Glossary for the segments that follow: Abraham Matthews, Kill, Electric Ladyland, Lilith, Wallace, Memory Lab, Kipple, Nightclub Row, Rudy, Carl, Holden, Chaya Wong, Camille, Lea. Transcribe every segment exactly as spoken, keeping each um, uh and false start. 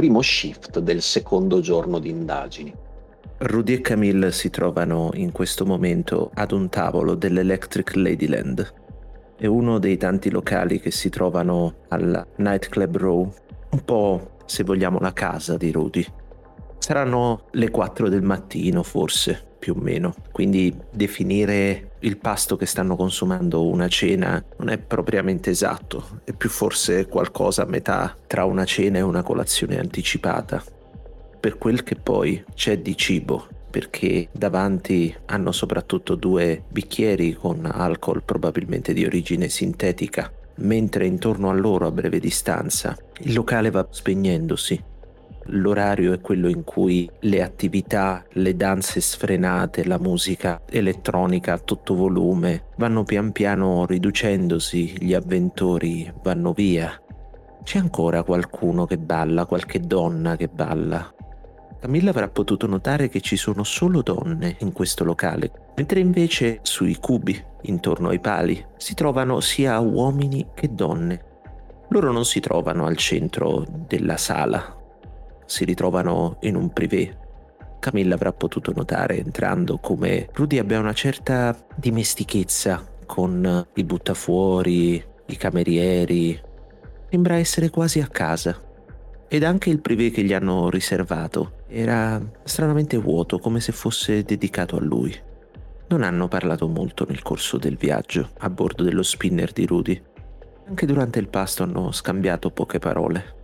primo shift del secondo giorno di indagini. Rudy e Camille si trovano in questo momento ad un tavolo dell'Electric Ladyland. È uno dei tanti locali che si trovano al Nightclub Row, un po', se vogliamo, la casa di Rudy. Saranno le quattro del mattino, forse, più o meno. Quindi definire il pasto che stanno consumando una cena non è propriamente esatto, è più forse qualcosa a metà tra una cena e una colazione anticipata. Per quel che poi c'è di cibo, perché davanti hanno soprattutto due bicchieri con alcol probabilmente di origine sintetica, mentre intorno a loro a breve distanza il locale va spegnendosi. L'orario è quello in cui le attività, le danze sfrenate, la musica elettronica a tutto volume vanno pian piano riducendosi, gli avventori vanno via. C'è ancora qualcuno che balla, qualche donna che balla. Camilla avrà potuto notare che ci sono solo donne in questo locale, mentre invece sui cubi, intorno ai pali, si trovano sia uomini che donne. Loro non si trovano al centro della sala, si ritrovano in un privé. Camilla avrà potuto notare entrando come Rudy abbia una certa dimestichezza con i buttafuori, i camerieri. Sembra essere quasi a casa. Ed anche il privé che gli hanno riservato era stranamente vuoto, come se fosse dedicato a lui. Non hanno parlato molto nel corso del viaggio a bordo dello spinner di Rudy. Anche durante il pasto hanno scambiato poche parole.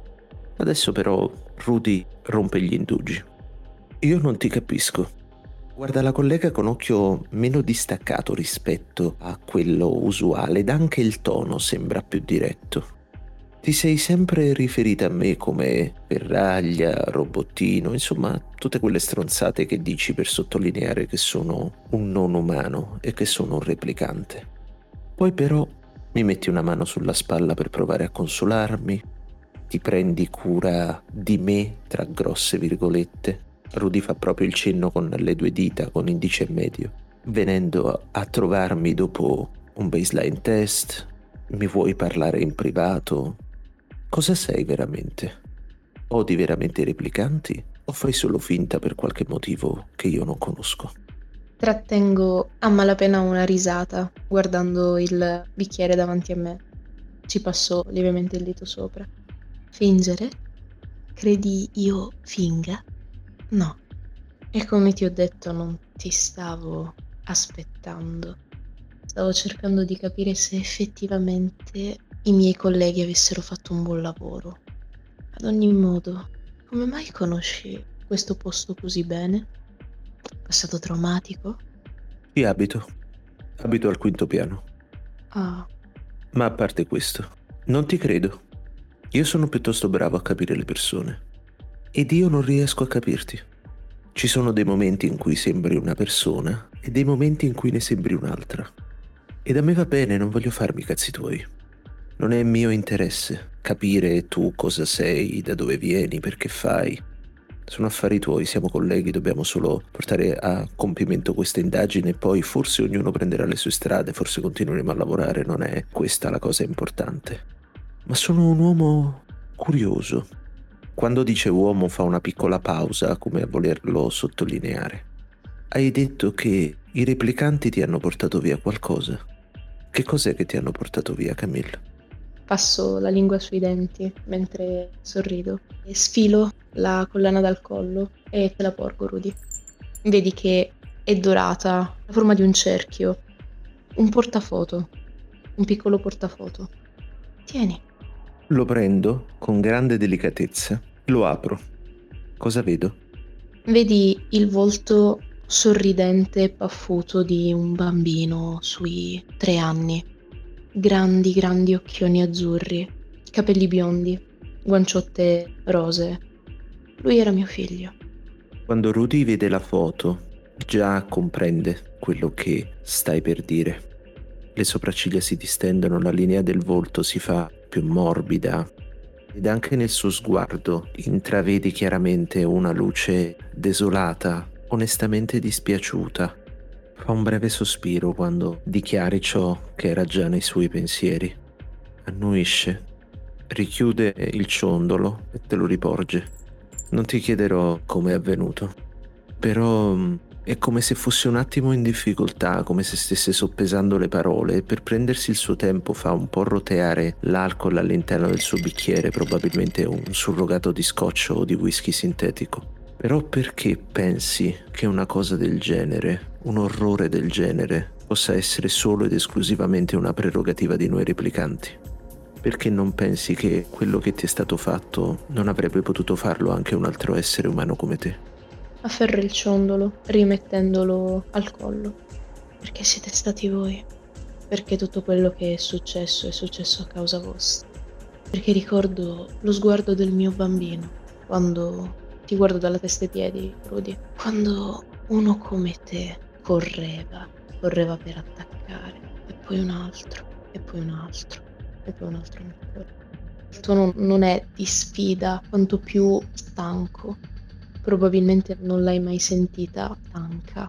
Adesso però Rudy rompe gli indugi. Io non ti capisco. Guarda la collega con occhio meno distaccato rispetto a quello usuale ed anche il tono sembra più diretto. Ti sei sempre riferita a me come ferraglia, robottino, insomma tutte quelle stronzate che dici per sottolineare che sono un non umano e che sono un replicante. Poi però mi metti una mano sulla spalla per provare a consolarmi. Ti prendi cura di me, tra grosse virgolette. Rudy fa proprio il cenno con le due dita, con indice e medio, venendo a trovarmi dopo un baseline test. Mi vuoi parlare in privato? Cosa sei veramente? Odi veramente i replicanti o fai solo finta per qualche motivo che io non conosco? Trattengo a malapena una risata guardando il bicchiere davanti a me. Ci passò lievemente il dito sopra. Fingere? Credi io finga? No. E come ti ho detto, non ti stavo aspettando. Stavo cercando di capire se effettivamente i miei colleghi avessero fatto un buon lavoro. Ad ogni modo, come mai conosci questo posto così bene? Passato traumatico? Io abito. Abito al quinto piano. Ah. Ma a parte questo, non ti credo. Io sono piuttosto bravo a capire le persone ed io non riesco a capirti. Ci sono dei momenti in cui sembri una persona e dei momenti in cui ne sembri un'altra. Ed a me va bene, non voglio farmi i cazzi tuoi. Non è mio interesse capire tu cosa sei, da dove vieni, perché fai. Sono affari tuoi, siamo colleghi, dobbiamo solo portare a compimento questa indagine e poi forse ognuno prenderà le sue strade, forse continueremo a lavorare, non è questa la cosa importante. Ma sono un uomo curioso. Quando dice uomo fa una piccola pausa, come a volerlo sottolineare. Hai detto che i replicanti ti hanno portato via qualcosa. Che cos'è che ti hanno portato via, Camille? Passo la lingua sui denti mentre sorrido e sfilo la collana dal collo e te la porgo, Rudy. Vedi che è dorata, la forma di un cerchio. Un portafoto, un piccolo portafoto. Tieni. Lo prendo con grande delicatezza, lo apro. Cosa vedo? Vedi il volto sorridente e paffuto di un bambino sui tre anni. Grandi, grandi occhioni azzurri, capelli biondi, guanciotte rosee. Lui era mio figlio. Quando Rudy vede la foto, già comprende quello che stai per dire. Le sopracciglia si distendono, la linea del volto si fa più morbida ed anche nel suo sguardo intravedi chiaramente una luce desolata, onestamente dispiaciuta. Fa un breve sospiro quando dichiari ciò che era già nei suoi pensieri. Annuisce, richiude il ciondolo e te lo riporge. Non ti chiederò come è avvenuto, però è come se fosse un attimo in difficoltà, come se stesse soppesando le parole, e per prendersi il suo tempo fa un po' roteare l'alcol all'interno del suo bicchiere, probabilmente un surrogato di scotch o di whisky sintetico. Però perché pensi che una cosa del genere, un orrore del genere, possa essere solo ed esclusivamente una prerogativa di noi replicanti? Perché non pensi che quello che ti è stato fatto non avrebbe potuto farlo anche un altro essere umano come te? Afferra il ciondolo, rimettendolo al collo. Perché siete stati voi. Perché tutto quello che è successo è successo a causa vostra. Perché ricordo lo sguardo del mio bambino, quando... ti guardo dalla testa ai piedi, Rudy. Quando uno come te correva, correva per attaccare, e poi un altro, e poi un altro, e poi un altro ancora. Il tuo non, non è di sfida, quanto più stanco. Probabilmente non l'hai mai sentita stanca.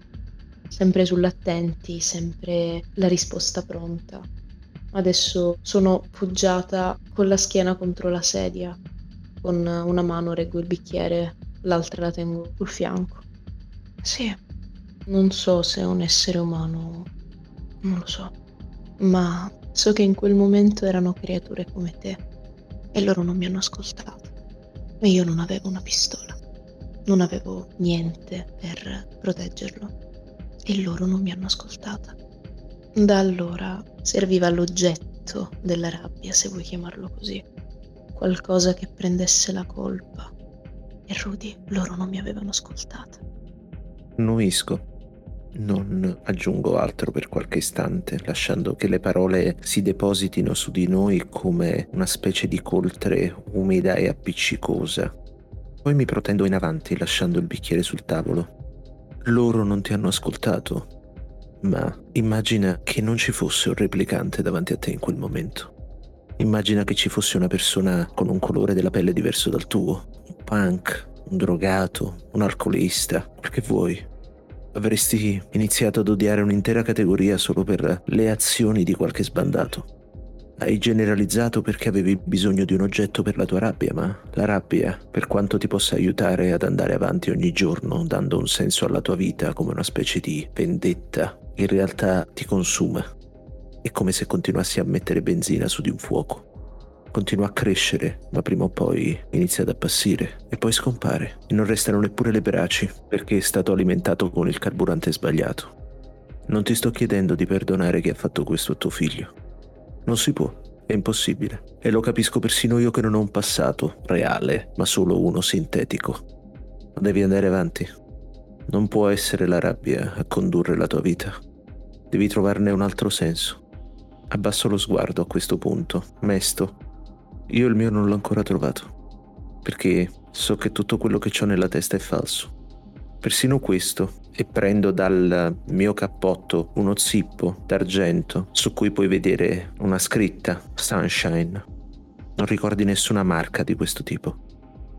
Sempre sull'attenti, sempre la risposta pronta. Adesso sono poggiata con la schiena contro la sedia. Con una mano reggo il bicchiere, l'altra la tengo sul fianco. Sì, non so se è un essere umano, non lo so, ma so che in quel momento erano creature come te e loro non mi hanno ascoltato. E io non avevo una pistola, non avevo niente per proteggerlo e loro non mi hanno ascoltata. Da allora serviva l'oggetto della rabbia, se vuoi chiamarlo così. Qualcosa che prendesse la colpa. E Rudy, loro non mi avevano ascoltata. Annuisco. Non aggiungo altro per qualche istante, lasciando che le parole si depositino su di noi come una specie di coltre umida e appiccicosa. Poi mi protendo in avanti, lasciando il bicchiere sul tavolo. Loro non ti hanno ascoltato, ma immagina che non ci fosse un replicante davanti a te in quel momento. Immagina che ci fosse una persona con un colore della pelle diverso dal tuo, un punk, un drogato, un alcolista, quel che vuoi. Avresti iniziato ad odiare un'intera categoria solo per le azioni di qualche sbandato. Hai generalizzato perché avevi bisogno di un oggetto per la tua rabbia, ma la rabbia, per quanto ti possa aiutare ad andare avanti ogni giorno, dando un senso alla tua vita come una specie di vendetta, in realtà ti consuma. È come se continuassi a mettere benzina su di un fuoco. Continua a crescere, ma prima o poi inizia ad appassire e poi scompare. E non restano neppure le braci, perché è stato alimentato con il carburante sbagliato. Non ti sto chiedendo di perdonare chi ha fatto questo a tuo figlio. Non si può, è impossibile. E lo capisco persino io che non ho un passato reale, ma solo uno sintetico. Ma devi andare avanti. Non può essere la rabbia a condurre la tua vita. Devi trovarne un altro senso. Abbasso lo sguardo a questo punto, mesto. Io il mio non l'ho ancora trovato, perché so che tutto quello che ho nella testa è falso. Persino questo, e prendo dal mio cappotto uno zippo d'argento su cui puoi vedere una scritta, Sunshine. Non ricordi nessuna marca di questo tipo.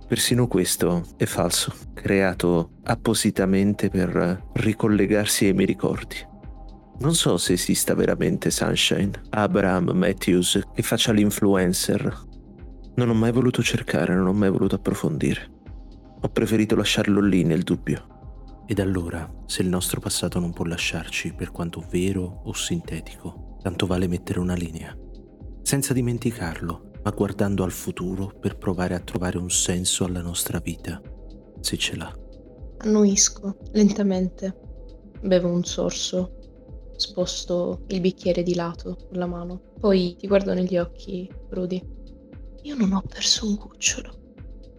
Persino questo è falso, creato appositamente per ricollegarsi ai miei ricordi. Non so se esista veramente Sunshine, Abraham Matthews, che faccia l'influencer. Non ho mai voluto cercare, non ho mai voluto approfondire. Ho preferito lasciarlo lì nel dubbio. Ed allora, se il nostro passato non può lasciarci, per quanto vero o sintetico, tanto vale mettere una linea. Senza dimenticarlo, ma guardando al futuro per provare a trovare un senso alla nostra vita, se ce l'ha. Annuisco, lentamente. Bevo un sorso. Sposto il bicchiere di lato con la mano. Poi ti guardo negli occhi, Rudy. Io non ho perso un cucciolo.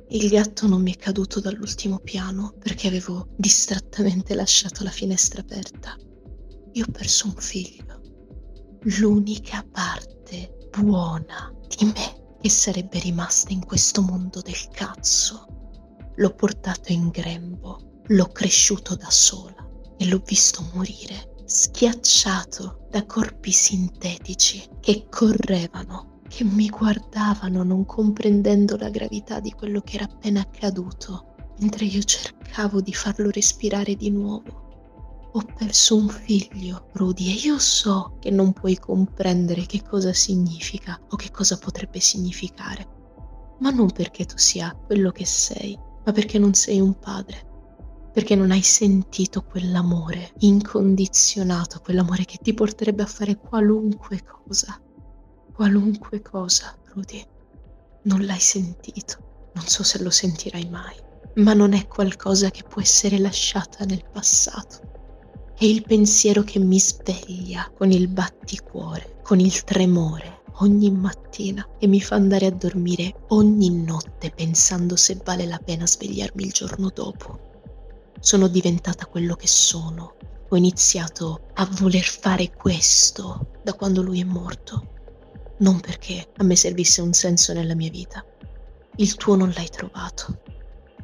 Il gatto non mi è caduto dall'ultimo piano perché avevo distrattamente lasciato la finestra aperta. Io ho perso un figlio. L'unica parte buona di me che sarebbe rimasta in questo mondo del cazzo. L'ho portato in grembo, l'ho cresciuto da sola e l'ho visto morire. Schiacciato da corpi sintetici che correvano, che mi guardavano non comprendendo la gravità di quello che era appena accaduto, mentre io cercavo di farlo respirare di nuovo. Ho perso un figlio, Rudy, e io so che non puoi comprendere che cosa significa o che cosa potrebbe significare, ma non perché tu sia quello che sei, ma perché non sei un padre, perché non hai sentito quell'amore incondizionato, quell'amore che ti porterebbe a fare qualunque cosa, qualunque cosa, Rudy. Non l'hai sentito, non so se lo sentirai mai, ma non è qualcosa che può essere lasciata nel passato. È il pensiero che mi sveglia con il batticuore, con il tremore ogni mattina e mi fa andare a dormire ogni notte pensando se vale la pena svegliarmi il giorno dopo. Sono diventata quello che sono. Ho iniziato a voler fare questo da quando lui è morto. Non perché a me servisse un senso nella mia vita. Il tuo non l'hai trovato.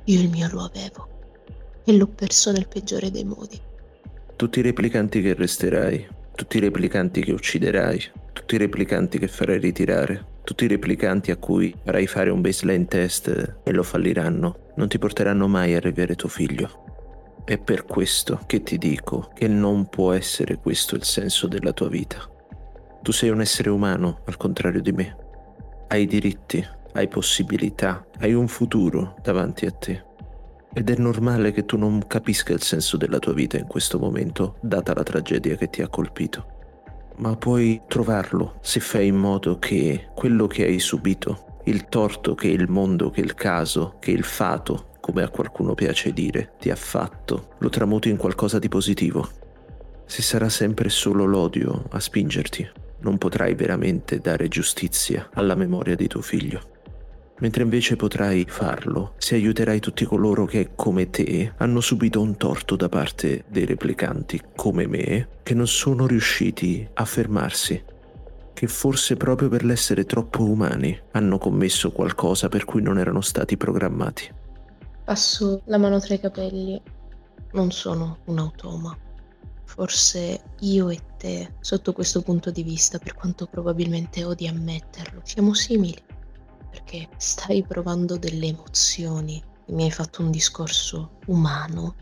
Io il mio lo avevo e l'ho perso nel peggiore dei modi. Tutti i replicanti che arresterai, tutti i replicanti che ucciderai, tutti i replicanti che farai ritirare, tutti i replicanti a cui farai fare un baseline test e lo falliranno, non ti porteranno mai a revivere tuo figlio. È per questo che ti dico che non può essere questo il senso della tua vita. Tu sei un essere umano, al contrario di me. Hai diritti, hai possibilità, hai un futuro davanti a te. Ed è normale che tu non capisca il senso della tua vita in questo momento, data la tragedia che ti ha colpito. Ma puoi trovarlo se fai in modo che quello che hai subito, il torto che il mondo, che il caso, che il fato, come a qualcuno piace dire, ti ha fatto, lo tramuti in qualcosa di positivo. Se sarà sempre solo l'odio a spingerti, non potrai veramente dare giustizia alla memoria di tuo figlio. Mentre invece potrai farlo se aiuterai tutti coloro che, come te, hanno subito un torto da parte dei replicanti, come me, che non sono riusciti a fermarsi, che forse proprio per l'essere troppo umani hanno commesso qualcosa per cui non erano stati programmati. Passo la mano tra i capelli. Non sono un automa. Forse io e te, sotto questo punto di vista, per quanto probabilmente odi ammetterlo, siamo simili. Perché stai provando delle emozioni, mi hai fatto un discorso umano,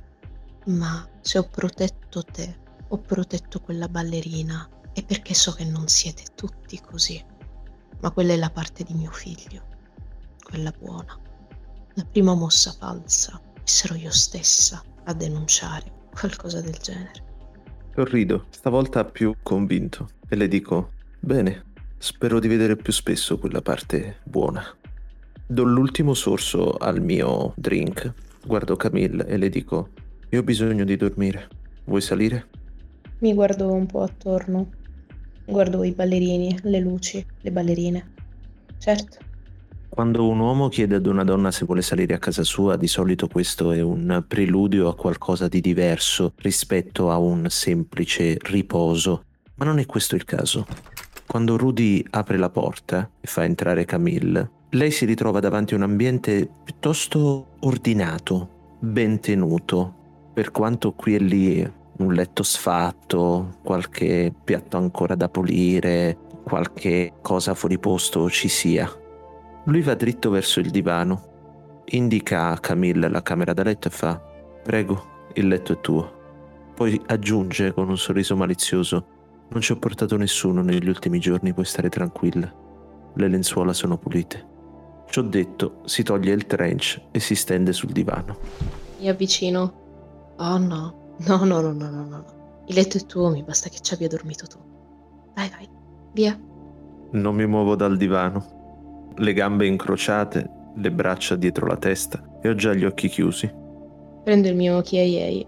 ma se ho protetto te, ho protetto quella ballerina, è perché so che non siete tutti così, ma quella è la parte di mio figlio, quella buona. La prima mossa falsa, essero io stessa a denunciare qualcosa del genere. Sorrido, stavolta più convinto, e le dico, bene. Spero di vedere più spesso quella parte buona. Do l'ultimo sorso al mio drink, guardo Camille e le dico, io ho bisogno di dormire, vuoi salire? Mi guardo un po' attorno, guardo i ballerini, le luci, le ballerine. Certo. Quando un uomo chiede ad una donna se vuole salire a casa sua, di solito questo è un preludio a qualcosa di diverso rispetto a un semplice riposo, ma non è questo il caso. Quando Rudy apre la porta e fa entrare Camille, lei si ritrova davanti a un ambiente piuttosto ordinato, ben tenuto, per quanto qui e lì un letto sfatto, qualche piatto ancora da pulire, qualche cosa fuori posto ci sia. Lui va dritto verso il divano, indica a Camille la camera da letto e fa «Prego, il letto è tuo». Poi aggiunge con un sorriso malizioso «Non ci ho portato nessuno negli ultimi giorni, puoi stare tranquilla. Le lenzuola sono pulite». Ciò detto, si toglie il trench e si stende sul divano. Mi avvicino. «Oh no, no, no, no, no, no, no. Il letto è tuo, mi basta che ci abbia dormito tu. Vai, vai, via». Non mi muovo dal divano. Le gambe incrociate, le braccia dietro la testa e ho già gli occhi chiusi. Prendo il mio Kiai,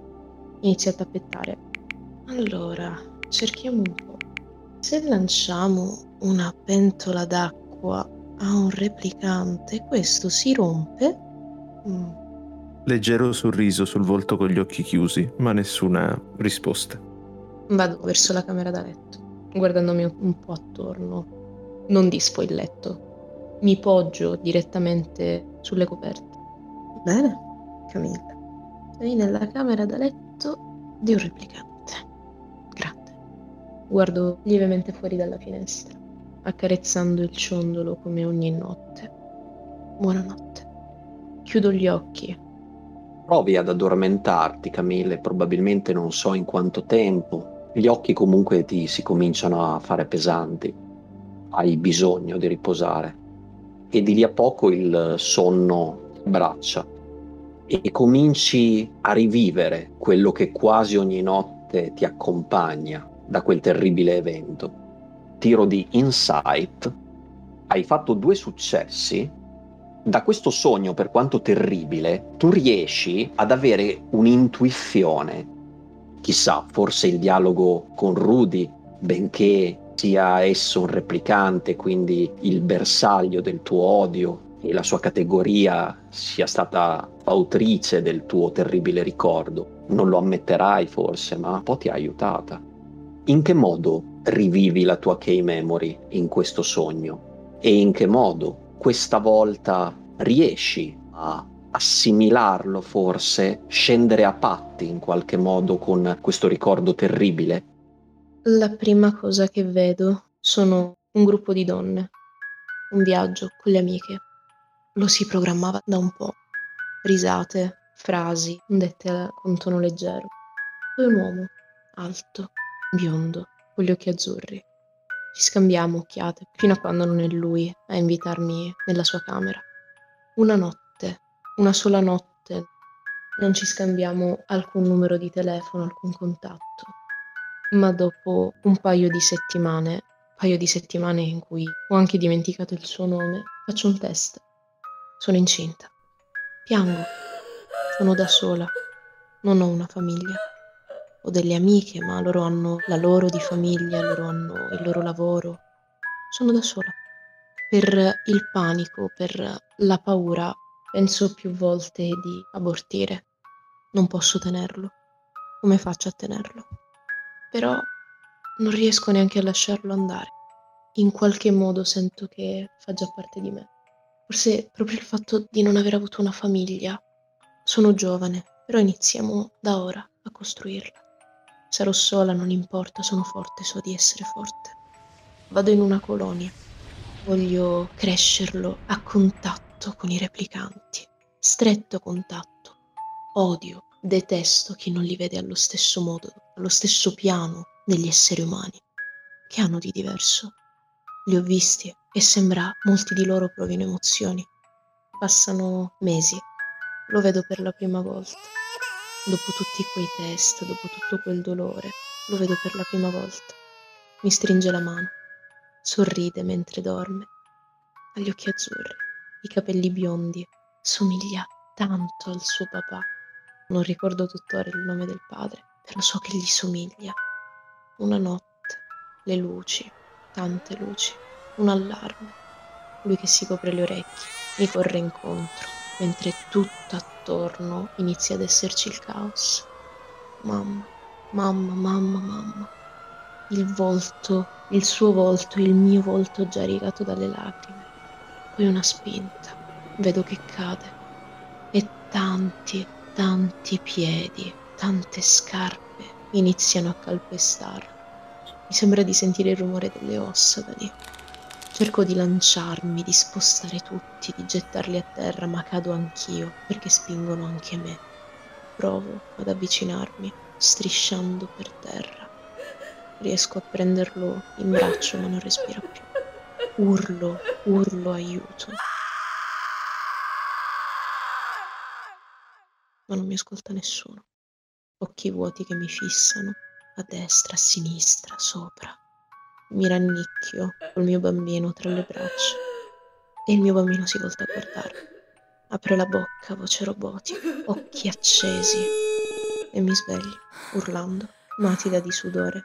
inizio a tappettare. Allora... cerchiamo un po'. Se lanciamo una pentola d'acqua a un replicante, questo si rompe. Mm. Leggero sorriso sul volto con gli occhi chiusi, ma nessuna risposta. Vado verso la camera da letto, guardandomi un po' attorno. Non dispo il letto. Mi poggio direttamente sulle coperte. Bene, Camilla. Sei nella camera da letto di un replicante. Guardo lievemente fuori dalla finestra, accarezzando il ciondolo come ogni notte. Buonanotte. Chiudo gli occhi. Provi ad addormentarti, Camille, probabilmente non so in quanto tempo. Gli occhi comunque ti si cominciano a fare pesanti. Hai bisogno di riposare. E di lì a poco il sonno ti abbraccia. e cominci a rivivere quello che quasi ogni notte ti accompagna da quel terribile evento. Tiro di insight, hai fatto due successi. Da questo sogno, per quanto terribile, tu riesci ad avere un'intuizione. Chissà, forse il dialogo con Rudy, benché sia esso un replicante, quindi il bersaglio del tuo odio, e la sua categoria sia stata autrice del tuo terribile ricordo. Non lo ammetterai forse, ma un po' ti ha aiutata. In che modo rivivi la tua key memory in questo sogno? E in che modo questa volta riesci a assimilarlo forse, scendere a patti in qualche modo con questo ricordo terribile? La prima cosa che vedo sono un gruppo di donne, un viaggio con le amiche. Lo si programmava da un po'. Risate, frasi, dette con tono leggero. Poi un uomo, alto, biondo, con gli occhi azzurri. Ci scambiamo occhiate, fino a quando non è lui a invitarmi nella sua camera. Una notte, una sola notte. Non ci scambiamo alcun numero di telefono, alcun contatto. Ma dopo un paio di settimane, un paio di settimane in cui ho anche dimenticato il suo nome, faccio un test. Sono incinta. Piango. Sono da sola. Non ho una famiglia. Ho delle amiche, ma loro hanno la loro di famiglia, loro hanno il loro lavoro. Sono da sola. Per il panico, per la paura, penso più volte di abortire. Non posso tenerlo. Come faccio a tenerlo? Però non riesco neanche a lasciarlo andare. In qualche modo sento che fa già parte di me. Forse proprio il fatto di non aver avuto una famiglia. Sono giovane, però iniziamo da ora a costruirla. Sarò sola, non importa, sono forte, so di essere forte. Vado in una colonia. Voglio crescerlo a contatto con i replicanti. Stretto contatto. Odio, detesto chi non li vede allo stesso modo, allo stesso piano degli esseri umani. Che hanno di diverso? Li ho visti e sembra molti di loro provino emozioni. Passano mesi, lo vedo per la prima volta. Dopo tutti quei test, dopo tutto quel dolore, lo vedo per la prima volta. Mi stringe la mano, sorride mentre dorme. Ha gli occhi azzurri, i capelli biondi, somiglia tanto al suo papà. Non ricordo tuttora il nome del padre, però so che gli somiglia. Una notte, le luci, tante luci, un allarme, lui che si copre le orecchie, mi corre incontro, mentre tutto attorno inizia ad esserci il caos. Mamma, mamma, mamma, mamma. Il volto, il suo volto, il mio volto già rigato dalle lacrime. Poi una spinta, vedo che cade. E tanti, tanti piedi, tante scarpe iniziano a calpestarlo. Mi sembra di sentire il rumore delle ossa da lì. Cerco di lanciarmi, di spostare tutti, di gettarli a terra, ma cado anch'io, perché spingono anche me. Provo ad avvicinarmi, strisciando per terra. Riesco a prenderlo in braccio, ma non respira più. Urlo, urlo, aiuto. Ma non mi ascolta nessuno. Occhi vuoti che mi fissano. A destra, a sinistra, sopra. Mi rannicchio col mio bambino tra le braccia e il mio bambino si volta a guardarmi. Apre la bocca, voce robotica, occhi accesi e mi sveglio, urlando, matita di sudore.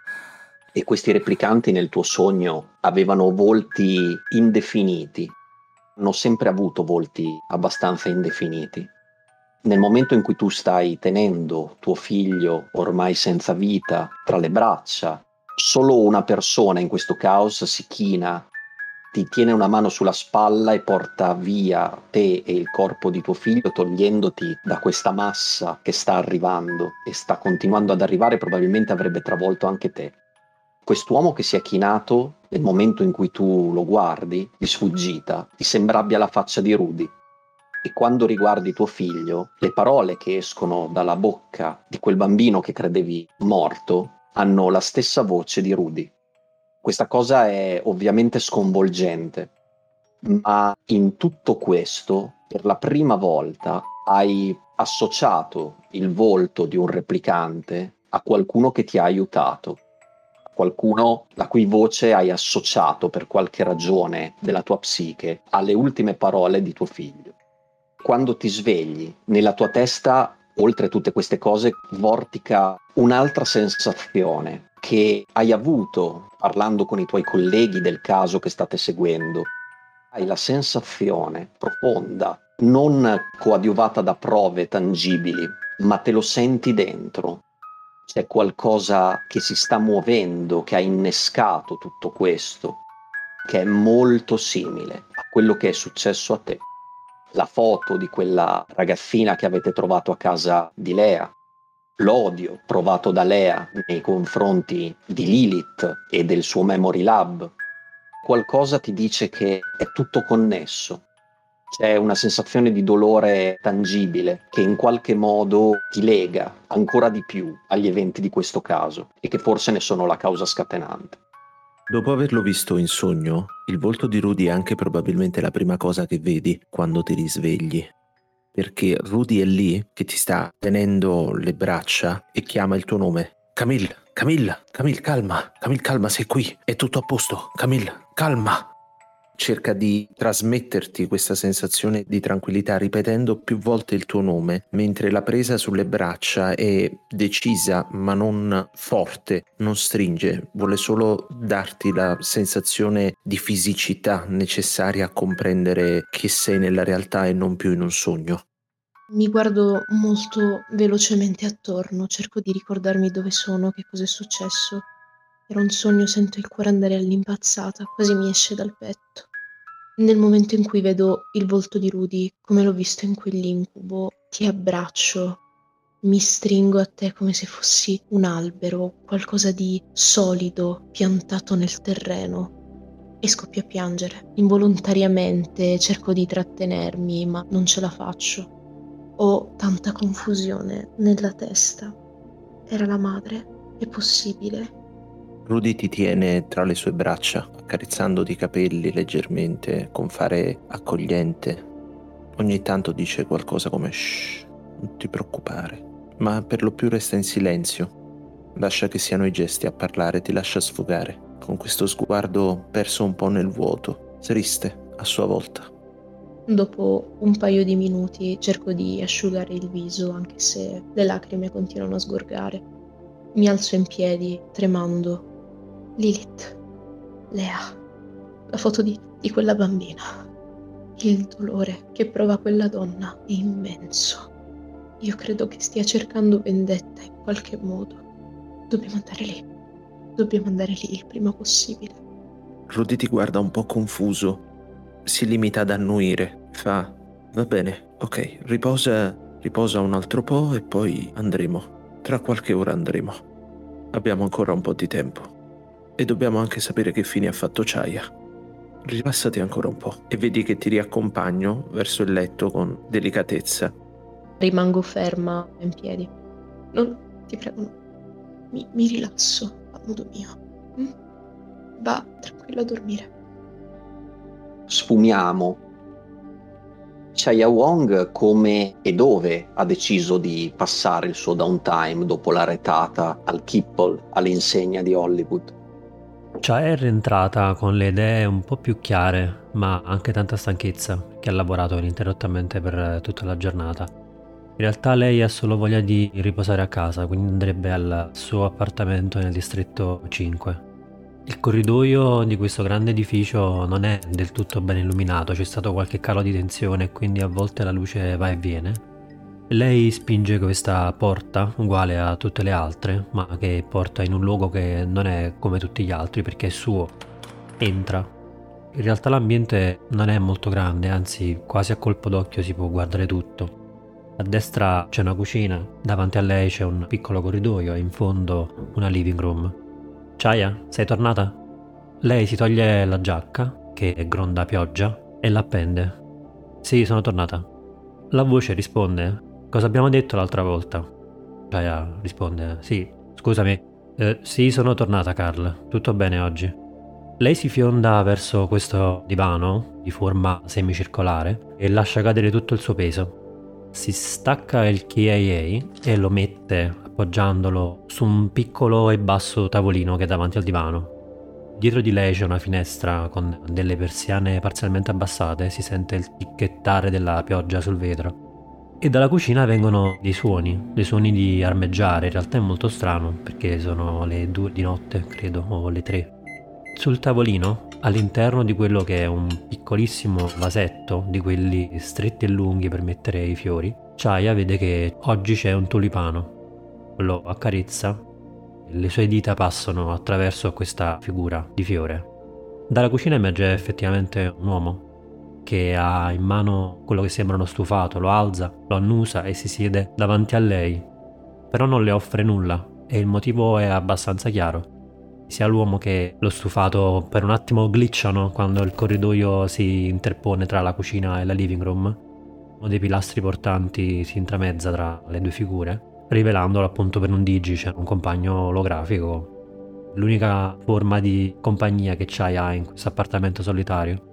E questi replicanti nel tuo sogno avevano volti indefiniti. Hanno sempre avuto volti abbastanza indefiniti. Nel momento in cui tu stai tenendo tuo figlio ormai senza vita tra le braccia, solo una persona in questo caos si china, ti tiene una mano sulla spalla e porta via te e il corpo di tuo figlio, togliendoti da questa massa che sta arrivando e sta continuando ad arrivare, probabilmente avrebbe travolto anche te. Quest'uomo che si è chinato, nel momento in cui tu lo guardi, di sfuggita, ti sembra abbia la faccia di Rudy. E quando riguardi tuo figlio, le parole che escono dalla bocca di quel bambino che credevi morto hanno la stessa voce di Rudy. Questa cosa è ovviamente sconvolgente, ma in tutto questo, per la prima volta, hai associato il volto di un replicante a qualcuno che ti ha aiutato, a qualcuno la cui voce hai associato per qualche ragione della tua psiche alle ultime parole di tuo figlio. Quando ti svegli, nella tua testa, oltre a tutte queste cose, vortica un'altra sensazione che hai avuto parlando con i tuoi colleghi del caso che state seguendo. Hai la sensazione profonda, non coadiuvata da prove tangibili, ma te lo senti dentro. C'è qualcosa che si sta muovendo, che ha innescato tutto questo, che è molto simile a quello che è successo a te. La foto di quella ragazzina che avete trovato a casa di Lea, l'odio provato da Lea nei confronti di Lilith e del suo Memory Lab. Qualcosa ti dice che è tutto connesso. C'è una sensazione di dolore tangibile che in qualche modo ti lega ancora di più agli eventi di questo caso e che forse ne sono la causa scatenante. Dopo averlo visto in sogno, il volto di Rudy è anche probabilmente la prima cosa che vedi quando ti risvegli, perché Rudy è lì che ti sta tenendo le braccia e chiama il tuo nome. Camille, Camille, Camille, calma, Camille, calma, sei qui, è tutto a posto, Camille, calma. Cerca di trasmetterti questa sensazione di tranquillità ripetendo più volte il tuo nome, mentre la presa sulle braccia è decisa ma non forte, non stringe, vuole solo darti la sensazione di fisicità necessaria a comprendere che sei nella realtà e non più in un sogno. Mi guardo molto velocemente attorno, cerco di ricordarmi dove sono, che cosa è successo. Era un sogno, sento il cuore andare all'impazzata, quasi mi esce dal petto. Nel momento in cui vedo il volto di Rudy, come l'ho visto in quell'incubo, ti abbraccio, mi stringo a te come se fossi un albero, qualcosa di solido piantato nel terreno, e scoppio a piangere. Involontariamente cerco di trattenermi, ma non ce la faccio. Ho tanta confusione nella testa. Era la madre? È possibile? Rudy ti tiene tra le sue braccia, accarezzandoti i capelli leggermente, con fare accogliente. Ogni tanto dice qualcosa come «Shh, non ti preoccupare», ma per lo più resta in silenzio. Lascia che siano i gesti a parlare, ti lascia sfogare, con questo sguardo perso un po' nel vuoto, triste a sua volta. Dopo un paio di minuti cerco di asciugare il viso, anche se le lacrime continuano a sgorgare. Mi alzo in piedi, tremando. Lilith, Lea, la foto di, di quella bambina. Il dolore che prova quella donna è immenso. Io credo che stia cercando vendetta in qualche modo. Dobbiamo andare lì. Dobbiamo andare lì il prima possibile. Rudy ti guarda un po' confuso. Si limita ad annuire. Fa, va bene, ok, riposa, riposa un altro po' e poi andremo. Tra qualche ora andremo. Abbiamo ancora un po' di tempo. E dobbiamo anche sapere che fine ha fatto Chaya. Rilassati ancora un po' e vedi che ti riaccompagno verso il letto con delicatezza. Rimango ferma in piedi. Non ti prego, no. mi, mi rilasso a modo mio. Va tranquillo a dormire. Sfumiamo. Chaya Wong come e dove ha deciso di passare il suo downtime dopo la retata al Kipple all'insegna di Hollywood? Chaya è rientrata con le idee un po' più chiare, ma anche tanta stanchezza, che ha lavorato ininterrottamente per tutta la giornata. In realtà lei ha solo voglia di riposare a casa, quindi andrebbe al suo appartamento nel distretto cinque. Il corridoio di questo grande edificio non è del tutto ben illuminato, c'è stato qualche calo di tensione, quindi a volte la luce va e viene. Lei spinge questa porta, uguale a tutte le altre, ma che porta in un luogo che non è come tutti gli altri perché è suo. Entra. In realtà l'ambiente non è molto grande, anzi quasi a colpo d'occhio si può guardare tutto. A destra c'è una cucina, davanti a lei c'è un piccolo corridoio e in fondo una living room. Chaya, sei tornata? Lei si toglie la giacca, che è gronda pioggia, e l'appende. Sì, sono tornata. La voce risponde... Cosa abbiamo detto l'altra volta? Chaya risponde, sì, scusami, eh, sì, sono tornata Carl, tutto bene oggi. Lei si fionda verso questo divano, di forma semicircolare, e lascia cadere tutto il suo peso. si stacca il K I A e lo mette appoggiandolo su un piccolo e basso tavolino che è davanti al divano. Dietro di lei c'è una finestra con delle persiane parzialmente abbassate, si sente il ticchettare della pioggia sul vetro. E dalla cucina vengono dei suoni, dei suoni di armeggiare, in realtà è molto strano perché sono le due di notte, credo, o le tre. Sul tavolino, all'interno di quello che è un piccolissimo vasetto, di quelli stretti e lunghi per mettere i fiori, Chaya vede che oggi c'è un tulipano, lo accarezza. Le sue dita passano attraverso questa figura di fiore. Dalla cucina emerge effettivamente un uomo che ha in mano quello che sembra uno stufato, lo alza, lo annusa e si siede davanti a lei, però non le offre nulla e il motivo è abbastanza chiaro. Sia l'uomo che lo stufato per un attimo glitchano quando il corridoio si interpone tra la cucina e la living room. Uno dei pilastri portanti si intramezza tra le due figure, rivelandolo appunto per un digi, cioè un compagno olografico, l'unica forma di compagnia che Chaya in questo appartamento solitario.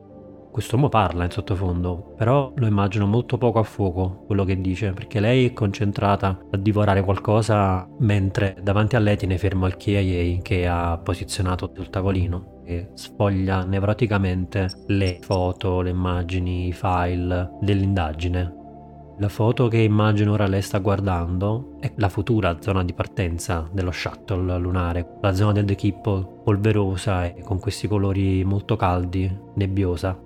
Quest'uomo parla in sottofondo, però lo immagino molto poco a fuoco quello che dice, perché lei è concentrata a divorare qualcosa mentre davanti a lei tiene fermo il K I A che ha posizionato sul tavolino e sfoglia nevroticamente le foto, le immagini, i file dell'indagine. La foto che immagino ora lei sta guardando è la futura zona di partenza dello shuttle lunare, la zona del The Kipple, polverosa e con questi colori molto caldi, nebbiosa.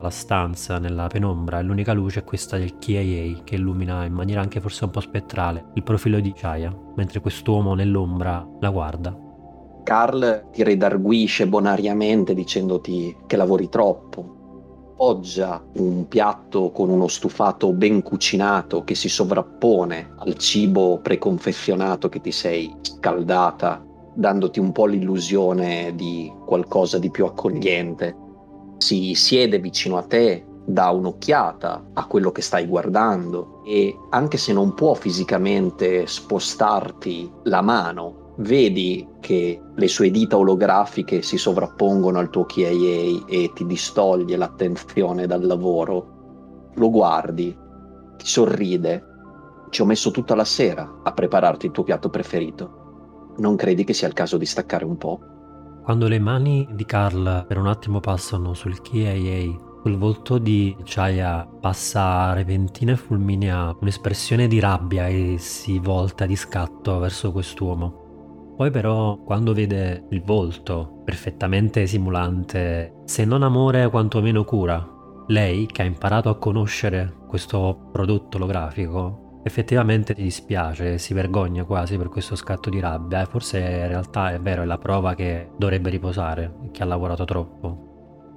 La stanza nella penombra e l'unica luce è questa del K I A che illumina in maniera anche forse un po' spettrale il profilo di Chaya, mentre quest'uomo nell'ombra la guarda. Carl ti redarguisce bonariamente dicendoti che lavori troppo. Poggia un piatto con uno stufato ben cucinato che si sovrappone al cibo preconfezionato che ti sei scaldata, dandoti un po' l'illusione di qualcosa di più accogliente. Si siede vicino a te, dà un'occhiata a quello che stai guardando e, anche se non può fisicamente spostarti la mano, vedi che le sue dita olografiche si sovrappongono al tuo K I A e ti distoglie l'attenzione dal lavoro. Lo guardi, ti sorride. Ci ho messo tutta la sera a prepararti il tuo piatto preferito. Non credi che sia il caso di staccare un po'? Quando le mani di Carl per un attimo passano sul K I A, sul volto di Chaya passa repentina e fulminea un'espressione di rabbia e si volta di scatto verso quest'uomo. Poi però, quando vede il volto, perfettamente simulante, se non amore quantomeno cura, lei, che ha imparato a conoscere questo prodotto olografico, effettivamente ti dispiace, si vergogna quasi per questo scatto di rabbia e forse in realtà è vero, è la prova che dovrebbe riposare, che ha lavorato troppo.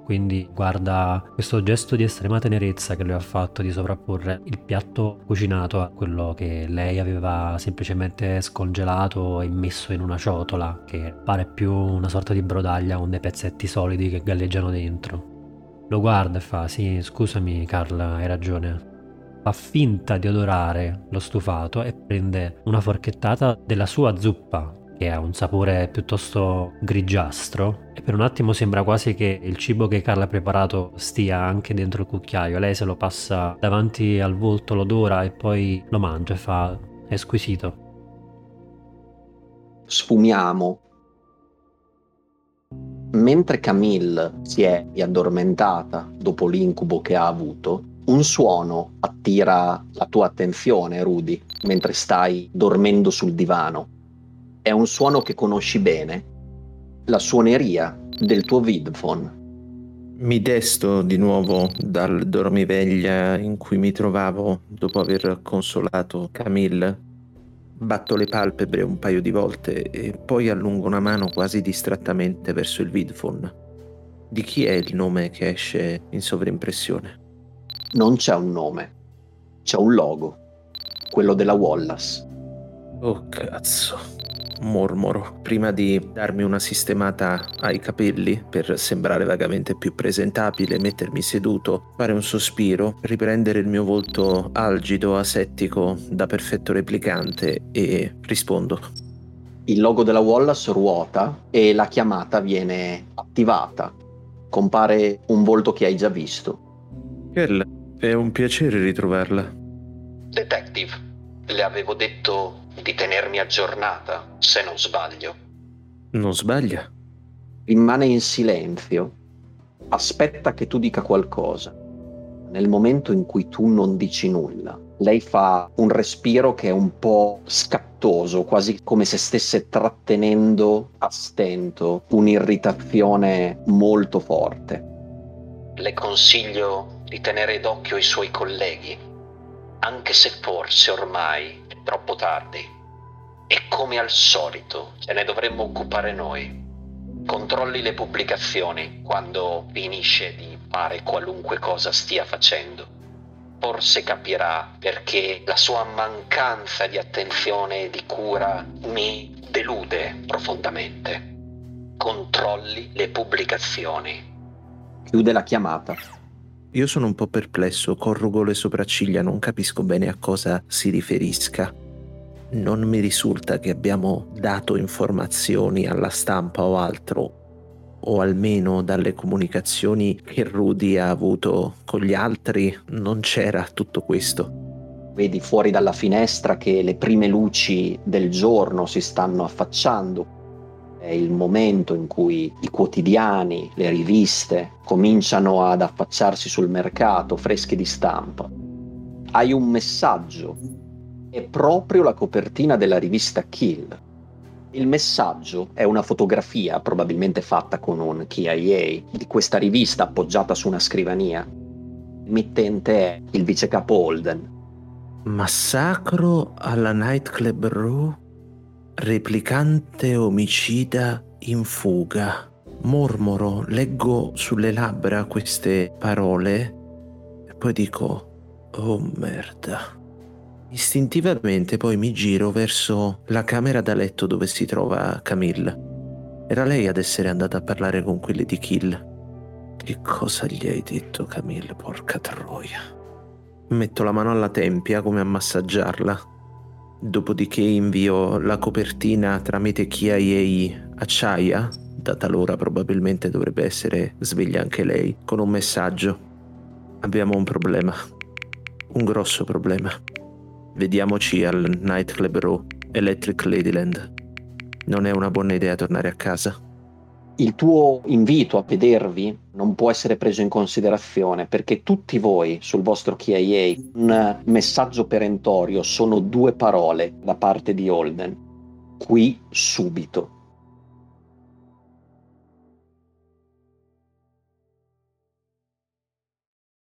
Quindi guarda questo gesto di estrema tenerezza che lui ha fatto di sovrapporre il piatto cucinato a quello che lei aveva semplicemente scongelato e messo in una ciotola che pare più una sorta di brodaglia con dei pezzetti solidi che galleggiano dentro. Lo guarda e fa: sì, scusami Carl, hai ragione. Fa finta di odorare lo stufato e prende una forchettata della sua zuppa, che ha un sapore piuttosto grigiastro, e per un attimo sembra quasi che il cibo che Carla ha preparato stia anche dentro il cucchiaio. Lei se lo passa davanti al volto, lo odora e poi lo mangia e fa: è squisito. Sfumiamo. Mentre Camille si è riaddormentata dopo l'incubo che ha avuto, un suono attira la tua attenzione, Rudy, mentre stai dormendo sul divano. È un suono che conosci bene, la suoneria del tuo vidphone. Mi desto di nuovo dal dormiveglia in cui mi trovavo dopo aver consolato Camille. Batto le palpebre un paio di volte e poi allungo una mano quasi distrattamente verso il vidphone. Di chi è il nome che esce in sovrimpressione? Non c'è un nome, c'è un logo, quello della Wallace. Oh cazzo. Mormoro prima di darmi una sistemata ai capelli per sembrare vagamente più presentabile, mettermi seduto, fare un sospiro, riprendere il mio volto algido, asettico, da perfetto replicante, e rispondo. Il logo della Wallace ruota e la chiamata viene attivata. Compare un volto che hai già visto. Kill, è un piacere ritrovarla. Detective, le avevo detto di tenermi aggiornata, se non sbaglio. Non sbaglia. Rimane in silenzio. Aspetta che tu dica qualcosa. Nel momento in cui tu non dici nulla, lei fa un respiro che è un po' scattoso, quasi come se stesse trattenendo a stento un'irritazione molto forte. Le consiglio di tenere d'occhio i suoi colleghi, anche se forse ormai è troppo tardi. E come al solito ce ne dovremmo occupare noi. Controlli le pubblicazioni quando finisce di fare qualunque cosa stia facendo. Forse capirà perché la sua mancanza di attenzione e di cura mi delude profondamente. Controlli le pubblicazioni. Chiude la chiamata. Io sono un po' perplesso, corrugo le sopracciglia, non capisco bene a cosa si riferisca. Non mi risulta che abbiamo dato informazioni alla stampa o altro, o almeno dalle comunicazioni che Rudy ha avuto con gli altri non c'era tutto questo. Vedi fuori dalla finestra che le prime luci del giorno si stanno affacciando. È il momento in cui i quotidiani, le riviste cominciano ad affacciarsi sul mercato, freschi di stampa. Hai un messaggio, è proprio la copertina della rivista Kill. Il messaggio è una fotografia, probabilmente fatta con un K I A, di questa rivista appoggiata su una scrivania. Il mittente è il vicecapo Holden. Massacro alla Nightclub Row, replicante omicida in fuga. Mormoro, leggo sulle labbra queste parole e poi dico «Oh merda». Istintivamente poi mi giro verso la camera da letto dove si trova Camille. Era lei ad essere andata a parlare con quelli di Kill. Che cosa gli hai detto, Camille? Porca troia. Metto la mano alla tempia come a massaggiarla. Dopodiché invio la copertina tramite K I A a Chaya, data l'ora probabilmente dovrebbe essere sveglia anche lei, con un messaggio. Abbiamo un problema. Un grosso problema. Vediamoci al Nightclub Row, Electric Ladyland. Non è una buona idea tornare a casa. Il tuo invito a vedervi non può essere preso in considerazione perché tutti voi sul vostro K I A un messaggio perentorio sono due parole da parte di Holden. Qui subito.